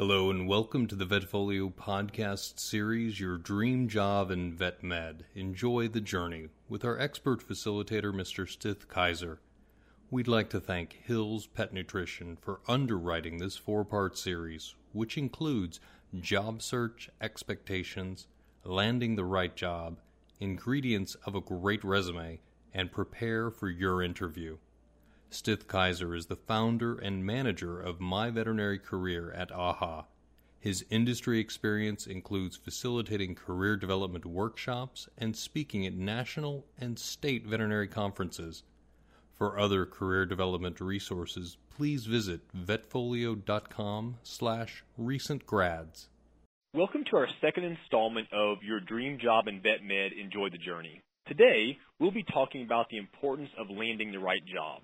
Hello and welcome to the Vetfolio podcast series, Your Dream Job in Vet Med. Enjoy the journey with our expert facilitator, Mr. Stith Kaiser. We'd like to thank Hill's Pet Nutrition for underwriting this four-part series, which includes job search, expectations, landing the right job, ingredients of a great resume, and prepare for your interview. Stith Kaiser is the founder and manager of My Veterinary Career at AHA. His industry experience includes facilitating career development workshops and speaking at national and state veterinary conferences. For other career development resources, please visit vetfolio.com/recentgrads. Welcome to our second installment of Your Dream Job in Vet Med, Enjoy the Journey. Today, we'll be talking about the importance of landing the right job.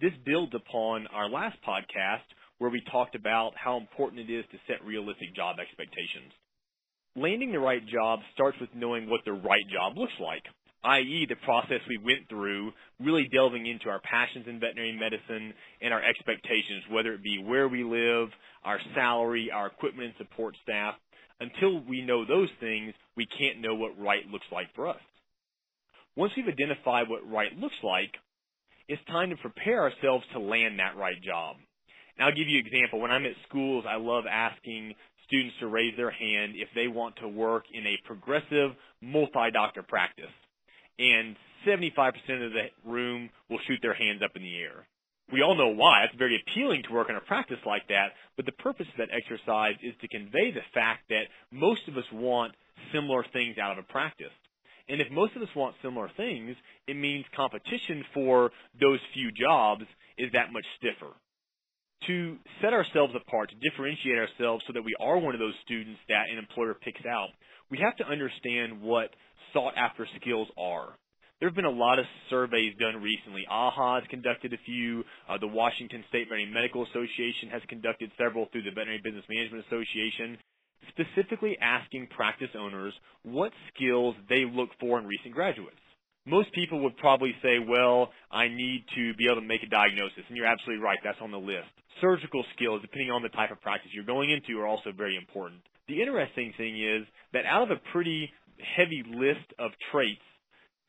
This builds upon our last podcast where we talked about how important it is to set realistic job expectations. Landing the right job starts with knowing what the right job looks like, i.e. the process we went through, really delving into our passions in veterinary medicine and our expectations, whether it be where we live, our salary, our equipment and support staff. Until we know those things, we can't know what right looks like for us. Once we've identified what right looks like, it's time to prepare ourselves to land that right job. And I'll give you an example. When I'm at schools, I love asking students to raise their hand if they want to work in a progressive multi-doctor practice. And 75% of the room will shoot their hands up in the air. We all know why. It's very appealing to work in a practice like that, but the purpose of that exercise is to convey the fact that most of us want similar things out of a practice. And if most of us want similar things, it means competition for those few jobs is that much stiffer. To set ourselves apart, to differentiate ourselves so that we are one of those students that an employer picks out, we have to understand what sought-after skills are. There have been a lot of surveys done recently. AHA has conducted a few. The Washington State Veterinary Medical Association has conducted several through the Veterinary Business Management Association, specifically asking practice owners what skills they look for in recent graduates. Most people would probably say, well, I need to be able to make a diagnosis, and you're absolutely right, that's on the list. Surgical skills, depending on the type of practice you're going into, are also very important. The interesting thing is that out of a pretty heavy list of traits,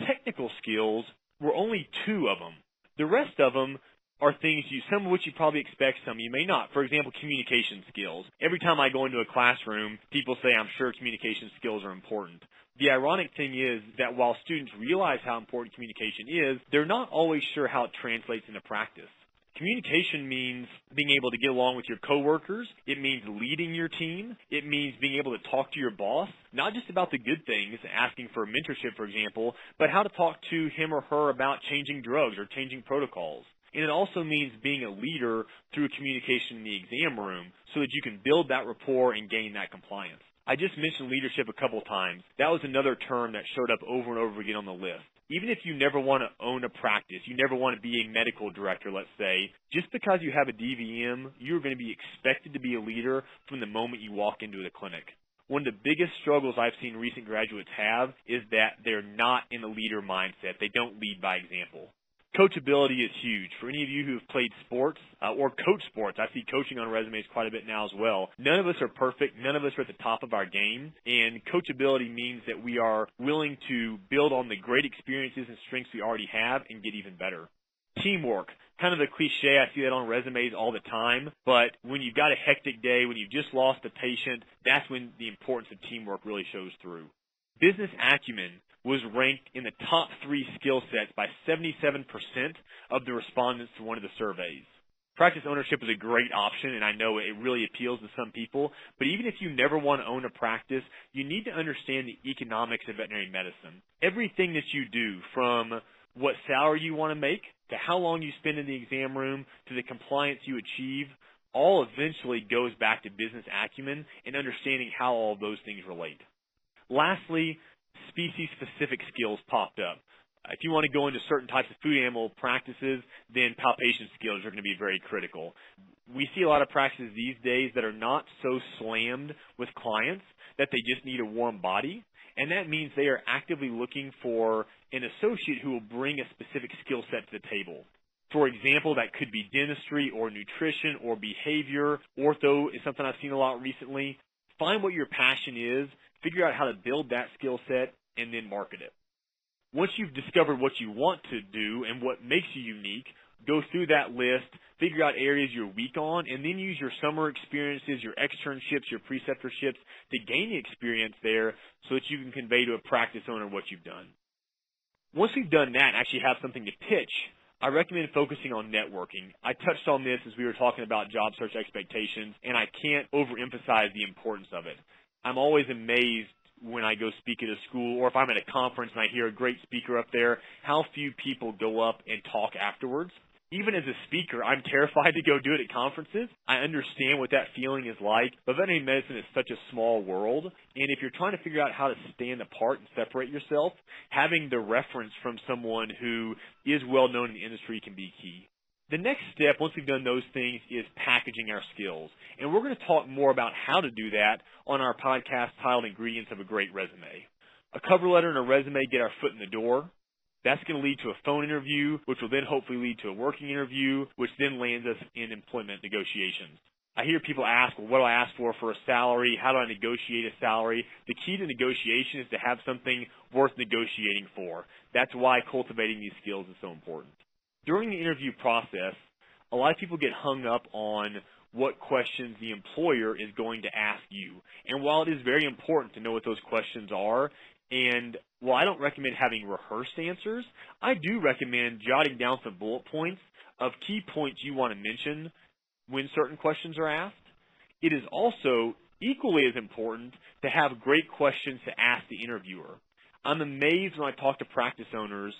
technical skills were only two of them. The rest of them are things some of which you probably expect, some you may not. For example, communication skills. Every time I go into a classroom, people say, I'm sure communication skills are important. The ironic thing is that while students realize how important communication is, they're not always sure how it translates into practice. Communication means being able to get along with your coworkers. It means leading your team. It means being able to talk to your boss, not just about the good things, asking for mentorship, for example, but how to talk to him or her about changing drugs or changing protocols. And it also means being a leader through communication in the exam room so that you can build that rapport and gain that compliance. I just mentioned leadership a couple times. That was another term that showed up over and over again on the list. Even if you never want to own a practice, you never want to be a medical director, let's say, just because you have a DVM, you're going to be expected to be a leader from the moment you walk into the clinic. One of the biggest struggles I've seen recent graduates have is that they're not in a leader mindset. They don't lead by example. Coachability is huge. For any of you who have played sports or coach sports, I see coaching on resumes quite a bit now as well. None of us are perfect. None of us are at the top of our game. And coachability means that we are willing to build on the great experiences and strengths we already have and get even better. Teamwork, kind of a cliche, I see that on resumes all the time, but when you've got a hectic day, when you've just lost a patient, that's when the importance of teamwork really shows through. Business acumen was ranked in the top three skill sets by 77% of the respondents to one of the surveys. Practice ownership is a great option, and I know it really appeals to some people, but even if you never want to own a practice, you need to understand the economics of veterinary medicine. Everything that you do, from what salary you want to make to how long you spend in the exam room to the compliance you achieve, all eventually goes back to business acumen and understanding how all of those things relate. Lastly, species-specific skills popped up. If you want to go into certain types of food animal practices, then palpation skills are going to be very critical. We see a lot of practices these days that are not so slammed with clients that they just need a warm body, and that means they are actively looking for an associate who will bring a specific skill set to the table. For example, that could be dentistry or nutrition or behavior. Ortho is something I've seen a lot recently. Find what your passion is, figure out how to build that skill set, and then market it. Once you've discovered what you want to do and what makes you unique, go through that list, figure out areas you're weak on, and then use your summer experiences, your externships, your preceptorships to gain the experience there so that you can convey to a practice owner what you've done. Once we've done that and actually have something to pitch, I recommend focusing on networking. I touched on this as we were talking about job search expectations, and I can't overemphasize the importance of it. I'm always amazed when I go speak at a school or if I'm at a conference and I hear a great speaker up there, how few people go up and talk afterwards. Even as a speaker, I'm terrified to go do it at conferences. I understand what that feeling is like, but veterinary medicine is such a small world, and if you're trying to figure out how to stand apart and separate yourself, having the reference from someone who is well-known in the industry can be key. The next step, once we've done those things, is packaging our skills, and we're going to talk more about how to do that on our podcast titled Ingredients of a Great Resume. A cover letter and a resume get our foot in the door. That's going to lead to a phone interview, which will then hopefully lead to a working interview, which then lands us in employment negotiations. I hear people ask, well, what do I ask for a salary? How do I negotiate a salary? The key to negotiation is to have something worth negotiating for. That's why cultivating these skills is so important. During the interview process, a lot of people get hung up on what questions the employer is going to ask you. And while it is very important to know what those questions are, and while I don't recommend having rehearsed answers, I do recommend jotting down some bullet points of key points you want to mention when certain questions are asked. It is also equally as important to have great questions to ask the interviewer. I'm amazed when I talk to practice owners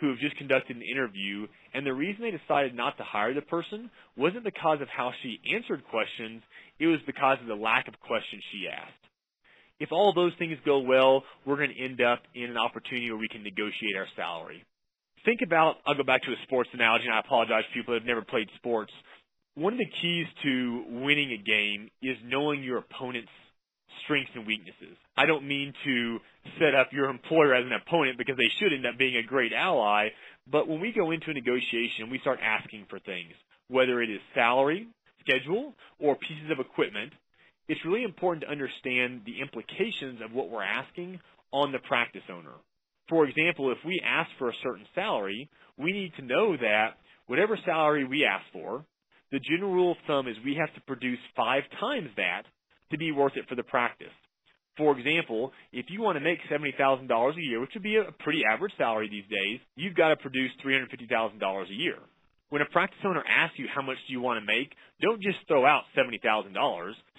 who have just conducted an interview, and the reason they decided not to hire the person wasn't because of how she answered questions, it was because of the lack of questions she asked. If all those things go well, we're going to end up in an opportunity where we can negotiate our salary. Think about, I'll go back to a sports analogy, and I apologize to people that have never played sports. One of the keys to winning a game is knowing your opponent's strengths and weaknesses. I don't mean to set up your employer as an opponent because they should end up being a great ally, but when we go into a negotiation, we start asking for things, whether it is salary, schedule, or pieces of equipment. It's really important to understand the implications of what we're asking on the practice owner. For example, if we ask for a certain salary, we need to know that whatever salary we ask for, the general rule of thumb is we have to produce 5 times that to be worth it for the practice. For example, if you want to make $70,000 a year, which would be a pretty average salary these days, you've got to produce $350,000 a year. When a practice owner asks you how much do you want to make, don't just throw out $70,000.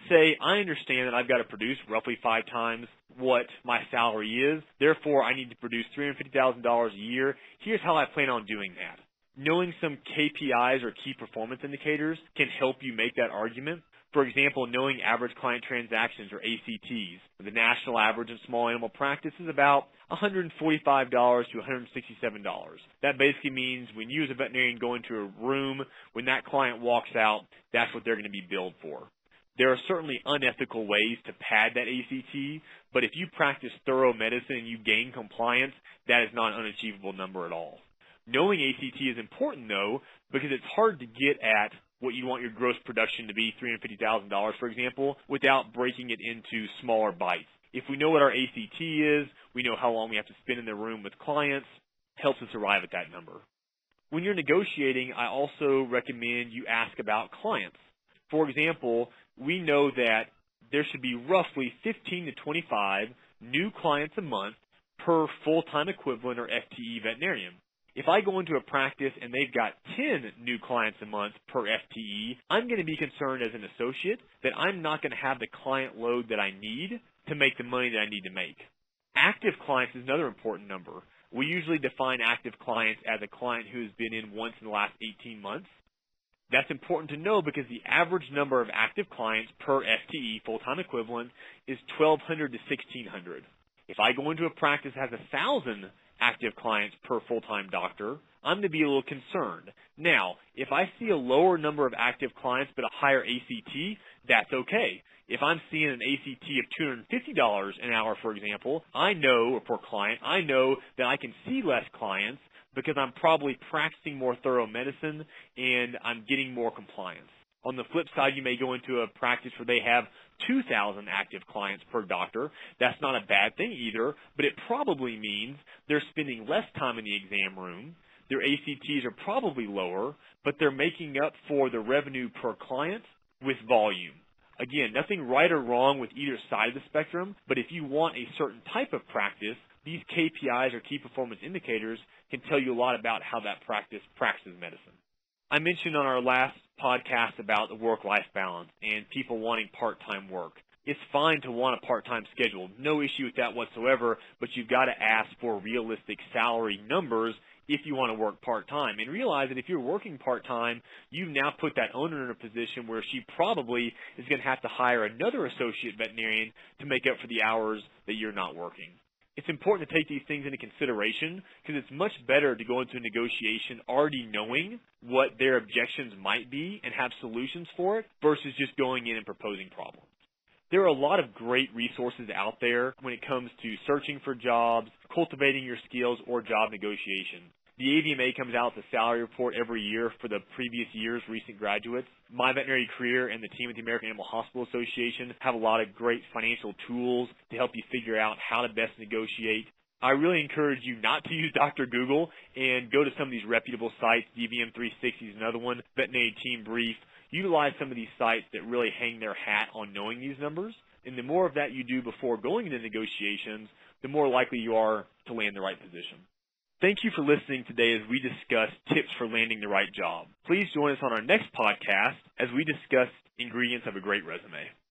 Say, I understand that I've got to produce roughly 5 times what my salary is. Therefore, I need to produce $350,000 a year. Here's how I plan on doing that. Knowing some KPIs or key performance indicators can help you make that argument. For example, knowing average client transactions or ACTs. The national average in small animal practice is about $145 to $167. That basically means when you as a veterinarian go into a room, when that client walks out, that's what they're going to be billed for. There are certainly unethical ways to pad that ACT, but if you practice thorough medicine and you gain compliance, that is not an unachievable number at all. Knowing ACT is important, though, because it's hard to get at what you want your gross production to be, $350,000, for example, without breaking it into smaller bites. If we know what our ACT is, we know how long we have to spend in the room with clients, helps us arrive at that number. When you're negotiating, I also recommend you ask about clients. For example, we know that there should be roughly 15 to 25 new clients a month per full-time equivalent or FTE veterinarian. If I go into a practice and they've got 10 new clients a month per FTE, I'm going to be concerned as an associate that I'm not going to have the client load that I need to make the money that I need to make. Active clients is another important number. We usually define active clients as a client who has been in once in the last 18 months. That's important to know because the average number of active clients per FTE, full-time equivalent, is 1,200 to 1,600. If I go into a practice that has 1,000 active clients per full-time doctor, I'm going to be a little concerned. Now, if I see a lower number of active clients but a higher ACT, that's okay. If I'm seeing an ACT of $250 an hour, for example, I know, or per client, I know that I can see less clients, because I'm probably practicing more thorough medicine and I'm getting more compliance. On the flip side, you may go into a practice where they have 2,000 active clients per doctor. That's not a bad thing either, but it probably means they're spending less time in the exam room. Their ACTs are probably lower, but they're making up for the revenue per client with volume. Again, nothing right or wrong with either side of the spectrum, but if you want a certain type of practice, these KPIs or key performance indicators can tell you a lot about how that practice practices medicine. I mentioned on our last podcast about the work-life balance and people wanting part-time work. It's fine to want a part-time schedule. No issue with that whatsoever, but you've got to ask for realistic salary numbers if you want to work part-time. And realize that if you're working part-time, you've now put that owner in a position where she probably is going to have to hire another associate veterinarian to make up for the hours that you're not working. It's important to take these things into consideration because it's much better to go into a negotiation already knowing what their objections might be and have solutions for it versus just going in and proposing problems. There are a lot of great resources out there when it comes to searching for jobs, cultivating your skills, or job negotiation. The AVMA comes out with a salary report every year for the previous year's recent graduates. My Veterinary Career and the team at the American Animal Hospital Association have a lot of great financial tools to help you figure out how to best negotiate. I really encourage you not to use Dr. Google and go to some of these reputable sites. DVM 360 is another one, Veterinary Team Brief. Utilize some of these sites that really hang their hat on knowing these numbers. And the more of that you do before going into negotiations, the more likely you are to land the right position. Thank you for listening today as we discuss tips for landing the right job. Please join us on our next podcast as we discuss ingredients of a great resume.